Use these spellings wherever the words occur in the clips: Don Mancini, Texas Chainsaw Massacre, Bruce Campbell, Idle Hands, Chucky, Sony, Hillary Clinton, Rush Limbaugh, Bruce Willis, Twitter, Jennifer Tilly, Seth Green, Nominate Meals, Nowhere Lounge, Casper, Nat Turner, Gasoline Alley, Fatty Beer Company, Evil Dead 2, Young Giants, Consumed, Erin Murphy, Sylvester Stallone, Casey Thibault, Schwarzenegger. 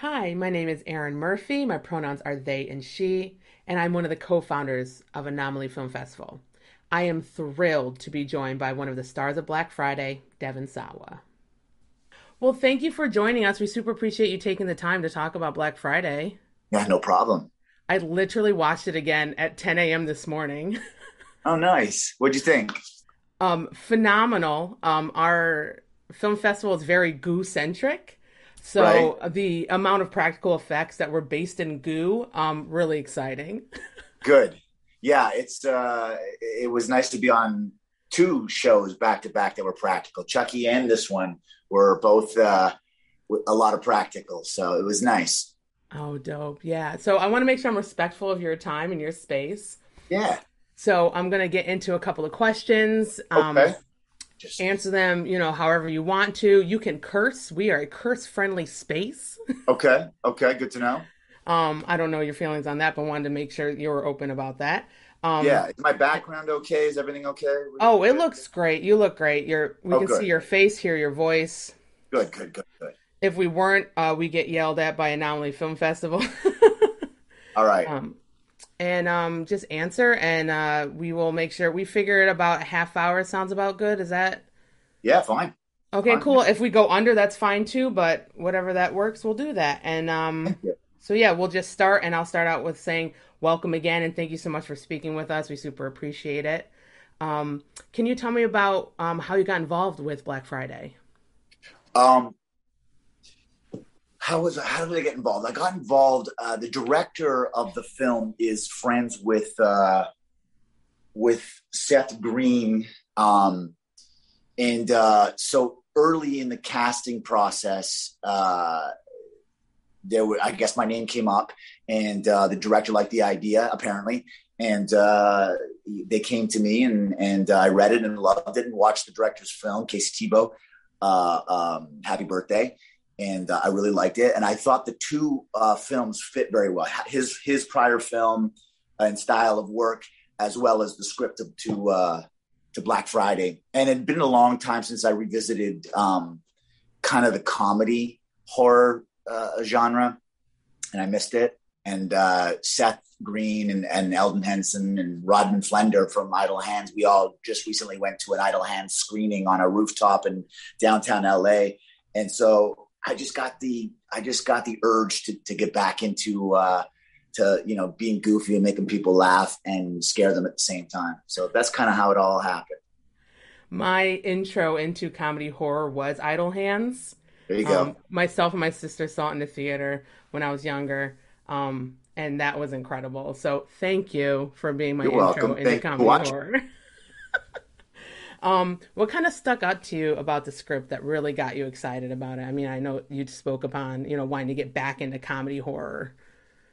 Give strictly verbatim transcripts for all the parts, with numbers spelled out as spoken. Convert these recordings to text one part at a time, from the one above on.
Hi, my name is Erin Murphy. My pronouns are they and she, and I'm one of the co-founders of Anomaly Film Festival. I am thrilled to be joined by one of the stars of Black Friday, Devon Sawa. Well, thank you for joining us. We super appreciate you taking the time to talk about Black Friday. Yeah, no problem. I literally watched it again at ten a.m. this morning. Oh, nice. What'd you think? Um, phenomenal. Um, our film festival is very goo-centric. So right. The amount of practical effects that were based in goo, um, really exciting. Good. Yeah, it's uh, it was nice to be on two shows back to back that were practical. Chucky and this one were both uh, a lot of practical, so it was nice. Oh, dope. Yeah. So I want to make sure I'm respectful of your time and your space. Yeah. So I'm going to get into a couple of questions. Um, okay. Just answer them, you know, however you want to. You can curse. We are a curse-friendly space. Okay. Okay. Good to know. Um, I don't know your feelings on that, but wanted to make sure you were open about that. Um, yeah. Is my background okay? Is everything okay? Oh, it looks great. You look great. You're. We oh, can good. see your face, hear your voice. Good, good, good, good. If we weren't, uh, we get yelled at by Anomaly Film Festival. All right. Um, and um, just answer, and uh, we will make sure we figure it about a half hour. Sounds about good. Is that? Yeah, fine. Okay, fine. Cool. If we go under, that's fine too. But whatever that works, we'll do that. And um, yeah. so yeah, we'll just start, and I'll start out with saying welcome again, and thank you so much for speaking with us. We super appreciate it. Um, can you tell me about um, how you got involved with Black Friday? Um. How was how did I get involved? I got involved. Uh, the director of the film is friends with uh, with Seth Green, um, and uh, so early in the casting process, uh, there were, I guess my name came up, and uh, the director liked the idea apparently, and uh, they came to me, and and I read it and loved it, and watched the director's film, Casey Thibault, uh, um, Happy Birthday. And uh, I really liked it. And I thought the two uh, films fit very well. His his prior film and style of work, as well as the script of, to uh, to Black Friday. And it had been a long time since I revisited um, kind of the comedy horror uh, genre. And I missed it. And uh, Seth Green and, and Eldon Henson and Rodman Flender from Idle Hands. We all just recently went to an Idle Hands screening on a rooftop in downtown L A. And so... I just got the I just got the urge to to get back into uh, to you know being goofy and making people laugh and scare them at the same time. So that's kind of how it all happened. My intro into comedy horror was Idle Hands. There you go. Um, myself and my sister saw it in the theater when I was younger, um, and that was incredible. So thank you for being my You're intro welcome. into Thanks comedy horror. Um, what kind of stuck out to you about the script that really got you excited about it? I mean, I know you spoke upon, you know, wanting to get back into comedy horror,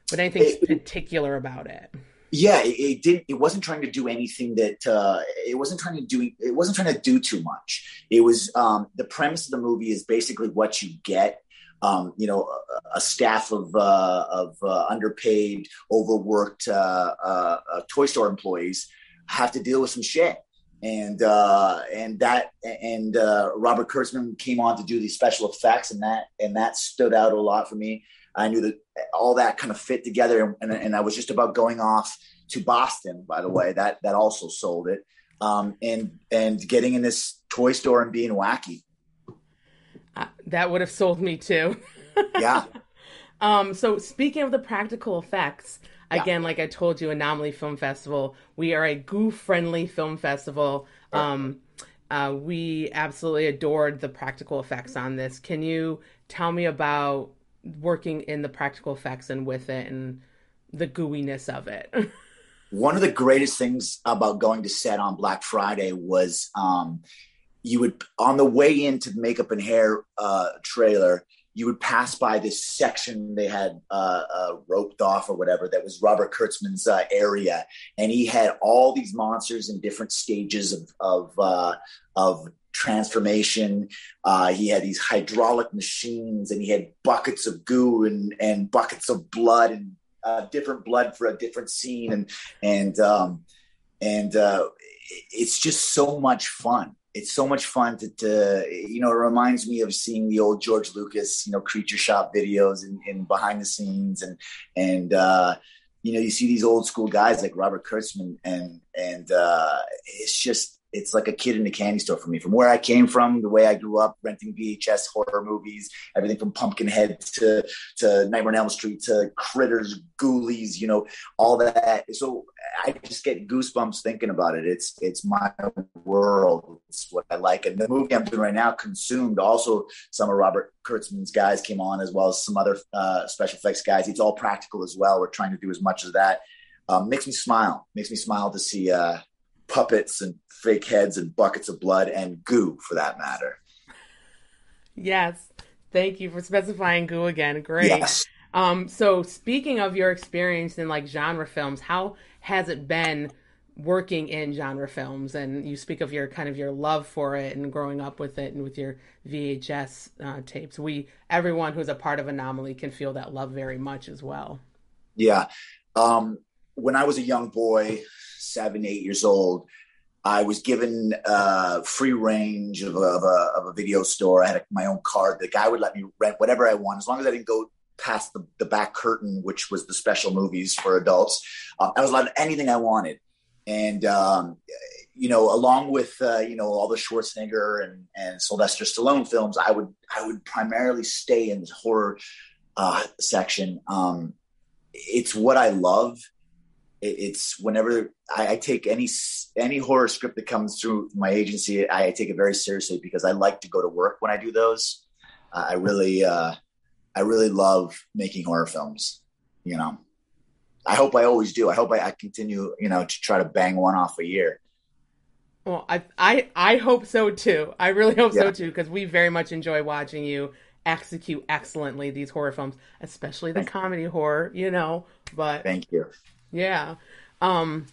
but anything it, particular about it? Yeah, it, it didn't, it wasn't trying to do anything that, uh, it wasn't trying to do, it wasn't trying to do too much. It was, um, the premise of the movie is basically what you get. Um, you know, a, a staff of uh, of uh, underpaid, overworked uh, uh, uh, toy store employees have to deal with some shit. And uh, and that and uh, Robert Kurtzman came on to do these special effects, and that and that stood out a lot for me. I knew that all that kind of fit together, and, and I was just about going off to Boston. By the way, that that also sold it, um, and and getting in this toy store and being wacky. Uh, that would have sold me too. Yeah. Um, so speaking of the practical effects. Yeah. Again, like I told you, Anomaly Film Festival, we are a goo-friendly film festival. Yeah. Um, uh, we absolutely adored the practical effects on this. Can you tell me about working in the practical effects and with it and the gooiness of it? One of the greatest things about going to set on Black Friday was um, you would, on the way into the makeup and hair uh, trailer, you would pass by this section they had uh, uh, roped off or whatever that was Robert Kurtzman's uh, area. And he had all these monsters in different stages of of, uh, of transformation. Uh, he had these hydraulic machines, and he had buckets of goo and, and buckets of blood and uh, different blood for a different scene. And, and, um, and uh, it's just so much fun. It's so much fun to, to, you know, it reminds me of seeing the old George Lucas, you know, Creature Shop videos and, and behind the scenes. And, and, uh, you know, you see these old school guys like Robert Kurtzman, and, and uh, it's just, it's like a kid in a candy store for me, from where I came from, the way I grew up, renting V H S horror movies, everything from Pumpkinhead to, to Nightmare on Elm Street to Critters, Ghoulies, you know, all that. So I just get goosebumps thinking about it. It's it's my world. It's what I like. And the movie I'm doing right now, Consumed, also some of Robert Kurtzman's guys came on, as well as some other uh, special effects guys. It's all practical as well. We're trying to do as much of that. Um, makes me smile. Makes me smile to see uh, puppets and fake heads and buckets of blood and goo, for that matter. Yes. Thank you for specifying goo again. Great. Yes. Um, so speaking of your experience in like genre films, how has it been working in genre films? And you speak of your kind of your love for it and growing up with it and with your V H S uh, tapes. We, everyone who's a part of Anomaly can feel that love very much as well. Yeah. Um, when I was a young boy, seven, eight years old, I was given uh, free range of a, of, a, of a video store. I had a, my own card. The guy would let me rent whatever I want, as long as I didn't go past the, the back curtain, which was the special movies for adults. Um, I was allowed anything I wanted. And, um, you know, along with, uh, you know, all the Schwarzenegger and, and Sylvester Stallone films, I would I would primarily stay in the horror uh, section. Um, it's what I love. It's whenever I, I take any any horror script that comes through my agency, I take it very seriously, because I like to go to work when I do those. Uh, I really, uh, I really love making horror films. You know, I hope I always do. I hope I, I continue, you know, to try to bang one off a year. Well, I I, I hope so too. I really hope yeah. so too, because we very much enjoy watching you execute excellently these horror films, especially the Thank comedy you. horror. You know, but Thank you. Yeah. Um,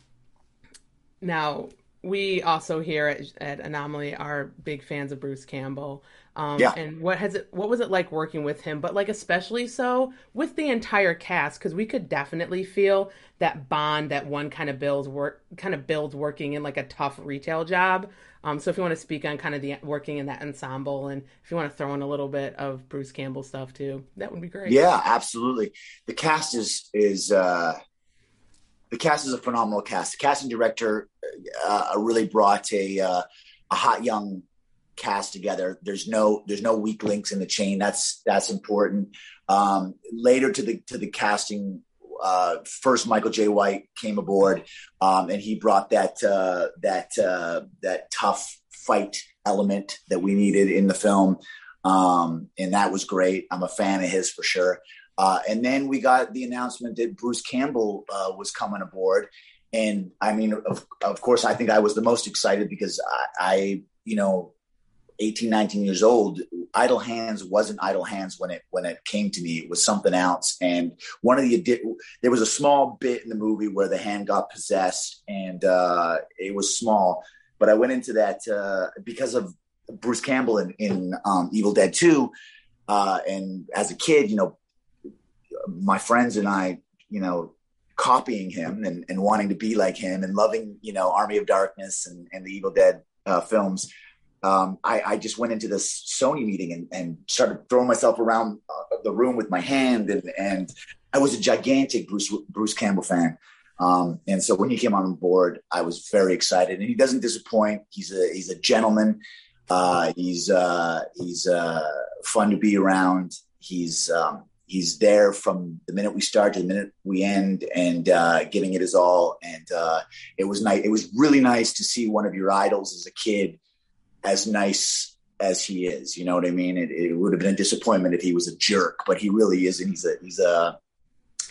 now, we also here at, at Anomaly are big fans of Bruce Campbell. Um, yeah. And what has it? What was it like working with him? But like especially so with the entire cast, because we could definitely feel that bond that one kind of builds work, kind of builds working in like a tough retail job. Um, so if you want to speak on kind of the working in that ensemble, and if you want to throw in a little bit of Bruce Campbell stuff too, that would be great. Yeah, absolutely. The cast is is. Uh... The cast is a phenomenal cast. The casting director uh, really brought a uh, a hot young cast together. There's no there's no weak links in the chain. That's that's important. Um, later to the to the casting, uh, first Michael J. White came aboard, um, and he brought that uh, that uh, that tough fight element that we needed in the film, um, and that was great. I'm a fan of his for sure. Uh, and then we got the announcement that Bruce Campbell uh, was coming aboard. And I mean, of, of course, I think I was the most excited, because I, I, you know, eighteen, nineteen years old, Idle Hands wasn't Idle Hands when it when it came to me. It was something else. And one of the there was a small bit in the movie where the hand got possessed, and uh, it was small. But I went into that uh, because of Bruce Campbell in, in um, Evil Dead two. Uh, and as a kid, you know, my friends and I, you know, copying him and, and wanting to be like him, and loving, you know, Army of Darkness and, and the Evil Dead uh, films. Um, I, I just went into this Sony meeting and, and started throwing myself around uh, the room with my hand. And, and I was a gigantic Bruce, Bruce Campbell fan. Um, and so when he came on board, I was very excited, and he doesn't disappoint. He's a, he's a gentleman. Uh, he's, uh, he's uh, fun to be around. He's, um, He's there from the minute we start to the minute we end, and uh, giving it his all. And uh, it was nice. It was really nice to see one of your idols as a kid as nice as he is. You know what I mean? It, it would have been a disappointment if he was a jerk, but he really isn't. He's a he's a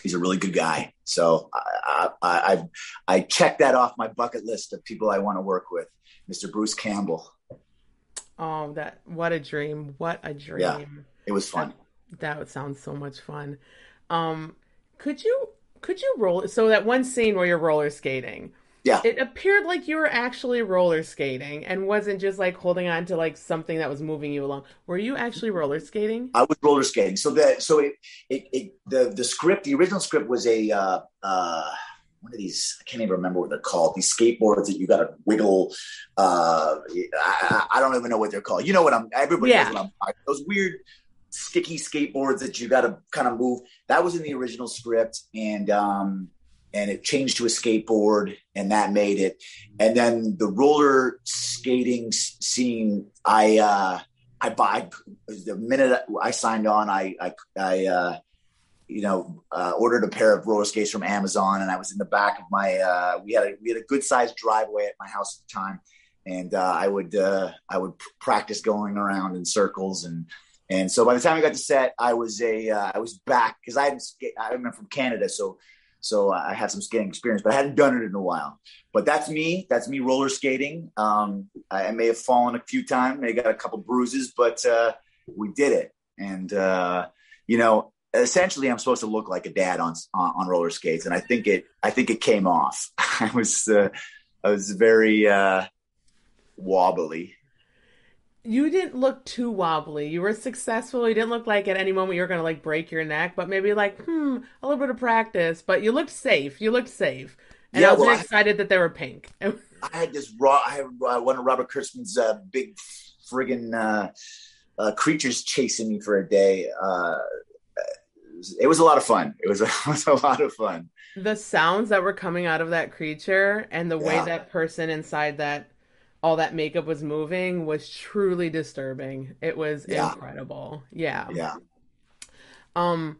he's a really good guy. So I I, I, I checked that off my bucket list of people I want to work with, Mister Bruce Campbell. Oh, that what a dream! What a dream! Yeah, it was fun. That would sound so much fun. Um, could you could you roll? So that one scene where you're roller skating, yeah, it appeared like you were actually roller skating and wasn't just like holding on to like something that was moving you along. Were you actually roller skating? I was roller skating. So that so it it, it the the script, the original script was a uh, uh, one of these, I can't even remember what they're called, these skateboards that you got to wiggle. Uh, I, I don't even know what they're called. You know what I'm, everybody yeah. knows what I'm talking about. Those weird sticky skateboards that you got to kind of move. That was in the original script. And, um, and it changed to a skateboard, and that made it. And then the roller skating scene, I, uh, I buy the minute I signed on, I, I, I, uh, you know, uh, ordered a pair of roller skates from Amazon, and I was in the back of my, uh, we had a, we had a good sized driveway at my house at the time. And, uh, I would, uh, I would practice going around in circles. And, and so by the time I got to set, I was a, uh, I was back, cause I hadn't, sk- I remember from Canada. So, so I had some skating experience, but I hadn't done it in a while. But that's me. That's me roller skating. Um, I may have fallen a few times. May have got a couple bruises, but uh, we did it. And, uh, you know, essentially, I'm supposed to look like a dad on on roller skates, and I think it. I think it came off. I was uh, I was very uh, wobbly. You didn't look too wobbly. You were successful. You didn't look like at any moment you were going to like break your neck, but maybe like, hmm, a little bit of practice, but you looked safe. You looked safe. And yeah, I was well, excited I, that they were pink. I had this raw, I had one of Robert Kurtzman's uh, big friggin' uh, uh, creatures chasing me for a day. Uh, it was a lot of fun. It was a, it was a lot of fun. The sounds that were coming out of that creature and the way yeah. that person inside that all that makeup was moving was truly disturbing. It was yeah. incredible. Yeah. Yeah. Um,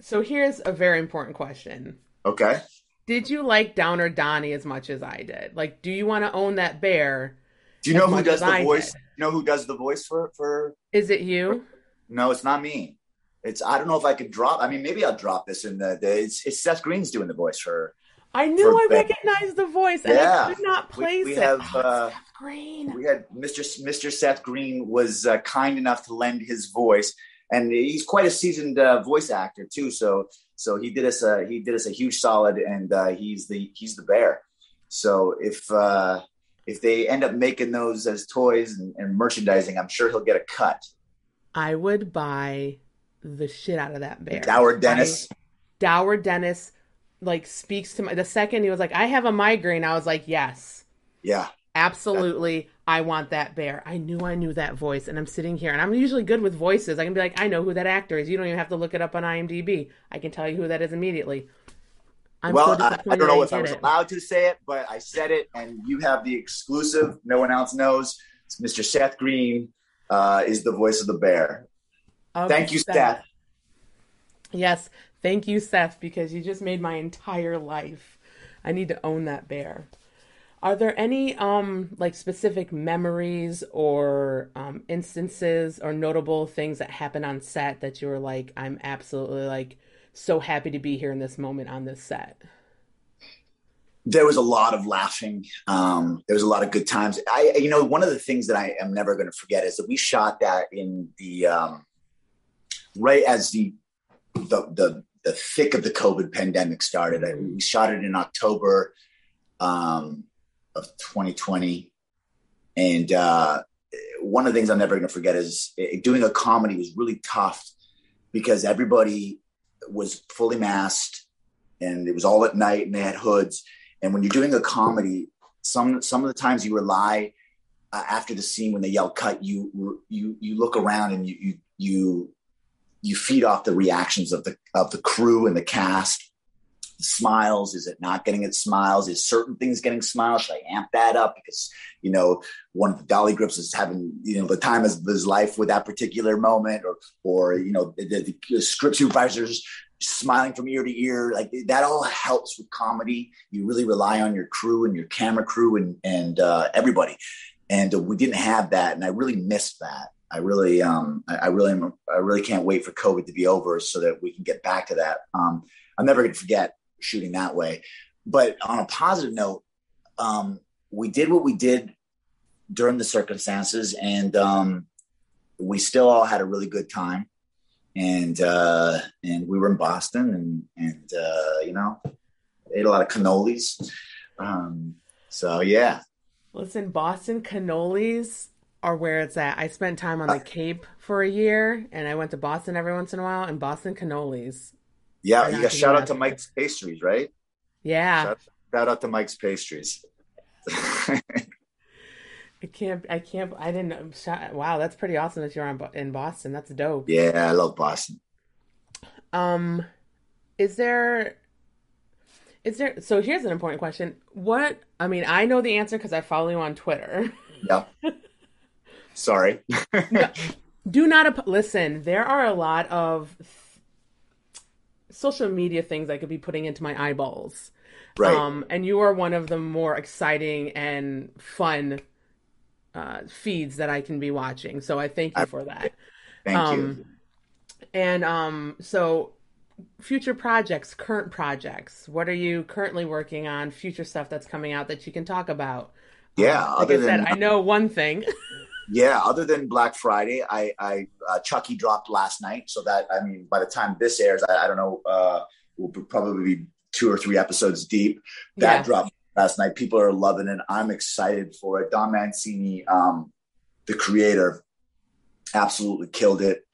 so here's a very important question. Okay. Did you like Downer Donnie as much as I did? Like, do you want to own that bear? Do you know who does the voice? You know who does the voice for, for, is it you? For, no, it's not me. It's, I don't know if I could drop, I mean, maybe I'll drop this in the, the it's, it's Seth Green's doing the voice for I knew I ben. recognized the voice, and yeah. I could not place we, we it. Have, oh, uh, Seth Green. We had Mister Mister Seth Green was uh, kind enough to lend his voice, and he's quite a seasoned uh, voice actor too. So, so he did us a he did us a huge solid, and uh, he's the he's the bear. So if uh, if they end up making those as toys and, and merchandising, I'm sure he'll get a cut. I would buy the shit out of that bear. Dower Dennis. I, Dower Dennis. Like speaks to my, the second he was like, I have a migraine. I was like, yes, yeah, absolutely. That, I want that bear. I knew, I knew that voice, and I'm sitting here and I'm usually good with voices. I can be like, I know who that actor is. You don't even have to look it up on I M D B. I can tell you who that is immediately. I'm well, so I, I don't know I if I was it. allowed to say it, but I said it and you have the exclusive. No one else knows. It's Mister Seth Green uh, is the voice of the bear. Okay, thank you, Seth. Seth. Yes. Thank you, Seth, because you just made my entire life. I need to own that bear. Are there any um, like specific memories or um, instances or notable things that happened on set that you were like, I'm absolutely like so happy to be here in this moment on this set? There was a lot of laughing. Um, there was a lot of good times. I, you know, one of the things that I am never going to forget is that we shot that in the um, right as the the the the thick of the COVID pandemic started. I, we shot it in October um, of twenty twenty. And uh, one of the things I'm never going to forget is it, doing a comedy was really tough because everybody was fully masked and it was all at night and they had hoods. And when you're doing a comedy, some, some of the times you rely uh, after the scene when they yell cut, you, you, you look around and you, you, you you feed off the reactions of the, of the crew and the cast. Smiles. Is it not getting its smiles? Is certain things getting smiles? Should I amp that up? Because, you know, one of the dolly grips is having, you know, the time of his life with that particular moment, or, or, you know, the, the script supervisors smiling from ear to ear. Like that all helps with comedy. You really rely on your crew and your camera crew and, and uh, everybody. And uh, we didn't have that. And I really missed that. I really, um, I, I really, am, I really can't wait for COVID to be over so that we can get back to that. Um, I'm never going to forget shooting that way, but on a positive note, um, we did what we did during the circumstances, and um, we still all had a really good time. And uh, and we were in Boston, and and uh, you know, ate a lot of cannolis. Um, so yeah, listen, Boston cannolis are where it's at. I spent time on the Cape for a year, and I went to Boston every once in a while, and Boston cannolis Yeah, you got shout out to Mike's Pastries, right? Yeah. Shout, shout out to Mike's Pastries. I can't, I can't, I didn't, wow, that's pretty awesome that you're on, in Boston. That's dope. Yeah, I love Boston. Um, is there, is there, so here's an important question. What, I mean, I know the answer because I follow you on Twitter. Yeah. Sorry. No, do not, listen, there are a lot of social media things I could be putting into my eyeballs. Right. Um, and you are one of the more exciting and fun uh, feeds that I can be watching. So I thank you for that. Thank um, you. And um, so future projects, current projects, what are you currently working on? Future stuff that's coming out that you can talk about. Yeah. Um, like other I said, than, I know one thing. Yeah. Other than Black Friday, I, I uh, Chucky dropped last night. So that, I mean, by the time this airs, I, I don't know, uh, we'll probably be two or three episodes deep. That yeah. dropped last night. People are loving it. I'm excited for it. Don Mancini, um, the creator, absolutely killed it.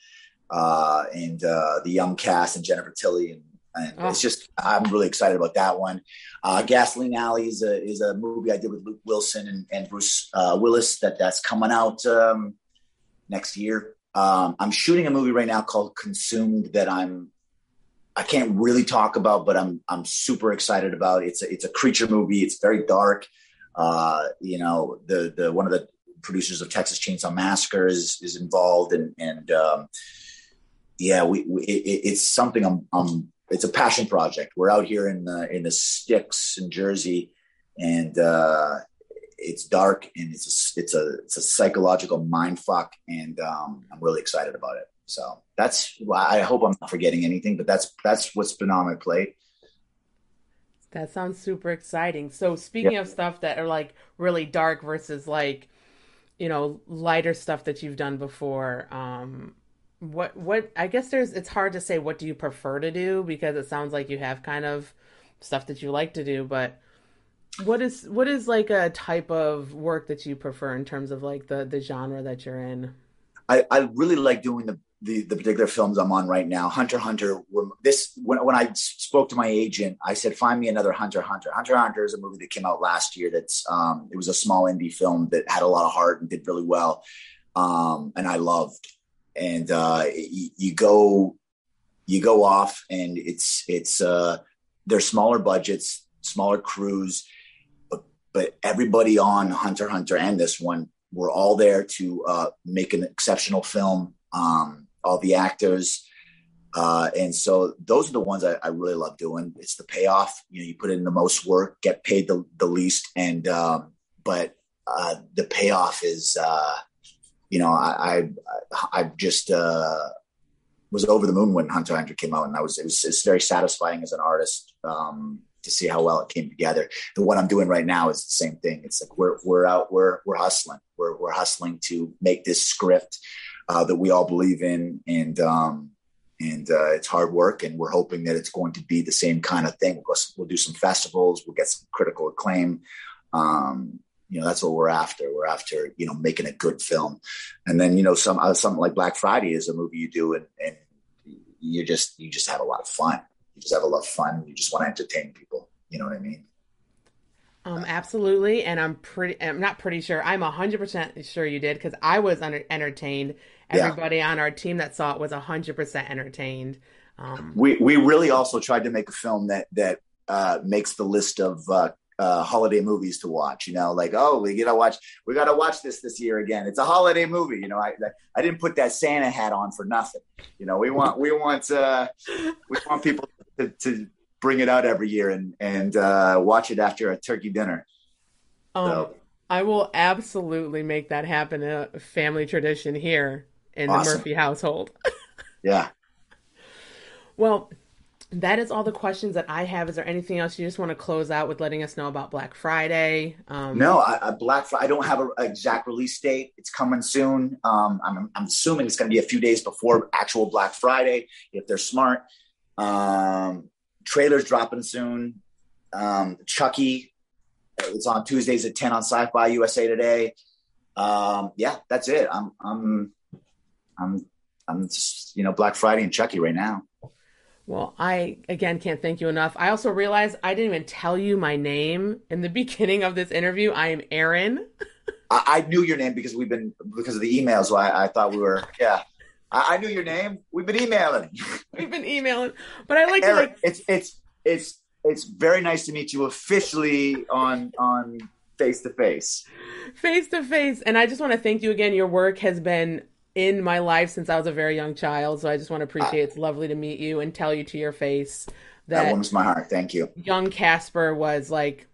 Uh, and uh, the young cast and Jennifer Tilly. And, and oh. it's just, I'm really excited about that one. Uh, Gasoline Alley is a, is a movie I did with Luke Wilson and, and Bruce uh, Willis that that's coming out um, next year. Um, I'm shooting a movie right now called Consumed that I'm, I can't really talk about, but I'm I'm super excited about. It's a, it's a creature movie. It's very dark. Uh, you know, the the one of the producers of Texas Chainsaw Massacre is is involved, and and um, yeah, we, we it, it's something. I'm, I'm it's a passion project. We're out here in the in the sticks in Jersey, and uh, it's dark, and it's a, it's a it's a psychological mind fuck, and um, I'm really excited about it. So that's, I hope I'm not forgetting anything, but that's, that's what's been on my plate. That sounds super exciting. So speaking yeah. of stuff that are like really dark versus like, you know, lighter stuff that you've done before. Um, what, what, I guess there's, it's hard to say, what do you prefer to do? Because it sounds like you have kind of stuff that you like to do, but what is, what is like a type of work that you prefer in terms of like the, the genre that you're in? I, I really like doing the, The, the particular films I'm on right now. Hunter Hunter, this when, when I spoke to my agent, I said, find me another Hunter Hunter. Hunter Hunter is a movie that came out last year. That's um, it was a small indie film that had a lot of heart and did really well. Um, and I loved, and uh, you, you go, you go off and it's, it's uh, they're smaller budgets, smaller crews, but, but everybody on Hunter Hunter and this one were all there to uh, make an exceptional film. Um, all the actors. Uh, and so those are the ones I, I really love doing. It's the payoff. You know, you put in the most work, get paid the, the least. And, um, but, uh, the payoff is, uh, you know, I, I, I just, uh, was over the moon when Hunter Hunter came out, and I was, it was, it's very satisfying as an artist, um, to see how well it came together. The one I'm doing right now is the same thing. It's like, we're, we're out, we're, we're hustling, we're, we're hustling to make this script, Uh, that we all believe in, and um, and uh, it's hard work, and we're hoping that it's going to be the same kind of thing. We'll, go, we'll do some festivals, we'll get some critical acclaim. Um, you know, that's what we're after. We're after, you know, making a good film. And then, you know, some uh, something like Black Friday is a movie you do, and, and you just you just have a lot of fun. You just have a lot of fun. You just want to entertain people. You know what I mean? Um, absolutely. And I'm pretty, I'm not pretty sure. I'm a hundred percent sure you did. Cause I was under, entertained. Everybody yeah. on our team that saw it was a hundred percent entertained. Um, we, we really also tried to make a film that, that, uh, makes the list of, uh, uh, holiday movies to watch, you know, like, oh, we gotta watch, we gotta watch this this year again. It's a holiday movie. You know, I, I didn't put that Santa hat on for nothing. You know, we want, we want, uh, we want people to, to bring it out every year and, and uh, watch it after a turkey dinner. Um, so. I will absolutely make that happen. A family tradition here in awesome. the Murphy household. Yeah. Well, that is all the questions that I have. Is there anything else you just want to close out with, letting us know about Black Friday? Um, no, I, I Black Friday, I don't have an exact release date. It's coming soon. Um, I'm, I'm assuming it's going to be a few days before actual Black Friday, if they're smart. Um, Trailer's dropping soon. Um, Chucky, it's on Tuesdays at ten on Sci-Fi U S A Today. Um, yeah, that's it. I'm, I'm, I'm, I'm, just, you know, Black Friday and Chucky right now. Well, I, again, can't thank you enough. I also realized I didn't even tell you my name in the beginning of this interview. I am Erin. I, I knew your name because we've been, because of the emails. So I, I thought we were, yeah. I, I knew your name. We've been emailing. We've been emailing. But I like Erin, to like. It's, it's, it's, it's very nice to meet you officially on, on face to face. Face to face. And I just want to thank you again. Your work has been in my life since I was a very young child. So I just want to appreciate it. It's lovely to meet you and tell you to your face that, that warms my heart. Thank you. Young Casper was like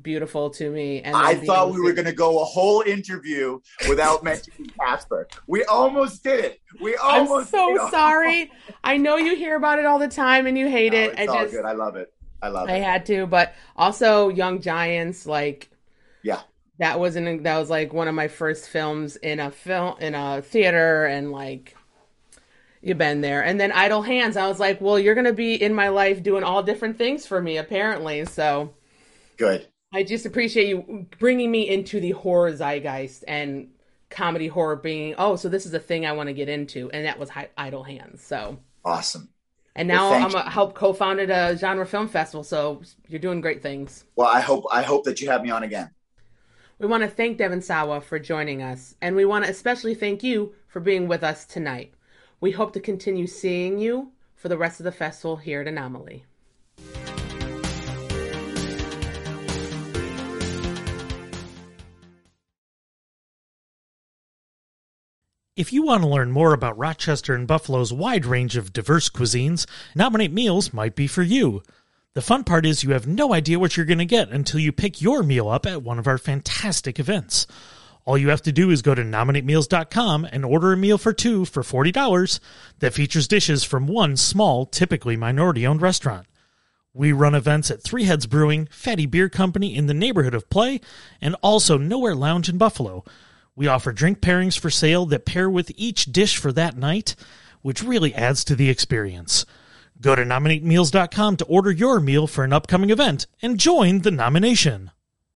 beautiful to me. And I thought we were going to go a whole interview without mentioning Casper. We almost did it. We almost. I'm so sorry. I know you hear about it all the time and you hate no, it. It's I all just, good. I love it. I love I it. I had to, but also Young Giants, like, yeah. That was an, that was like one of my first films in a film in a theater, and like you've been there. And then Idle Hands, I was like, well, you're gonna be in my life doing all different things for me, apparently. So good. I just appreciate you bringing me into the horror zeitgeist and comedy horror being. Oh, so this is a thing I want to get into, and that was Idle Hands. So awesome. And now well, I'm a, help co-founded a genre film festival. So you're doing great things. Well, I hope I hope that you have me on again. We want to thank Devon Sawa for joining us, and we want to especially thank you for being with us tonight. We hope to continue seeing you for the rest of the festival here at Anomaly. If you want to learn more about Rochester and Buffalo's wide range of diverse cuisines, Nominate Meals might be for you. The fun part is you have no idea what you're going to get until you pick your meal up at one of our fantastic events. All you have to do is go to nominate meals dot com and order a meal for two for forty dollars that features dishes from one small, typically minority-owned restaurant. We run events at Three Heads Brewing, Fatty Beer Company in the neighborhood of Play, and also Nowhere Lounge in Buffalo. We offer drink pairings for sale that pair with each dish for that night, which really adds to the experience. Go to nominate meals dot com to order your meal for an upcoming event and join the nomination.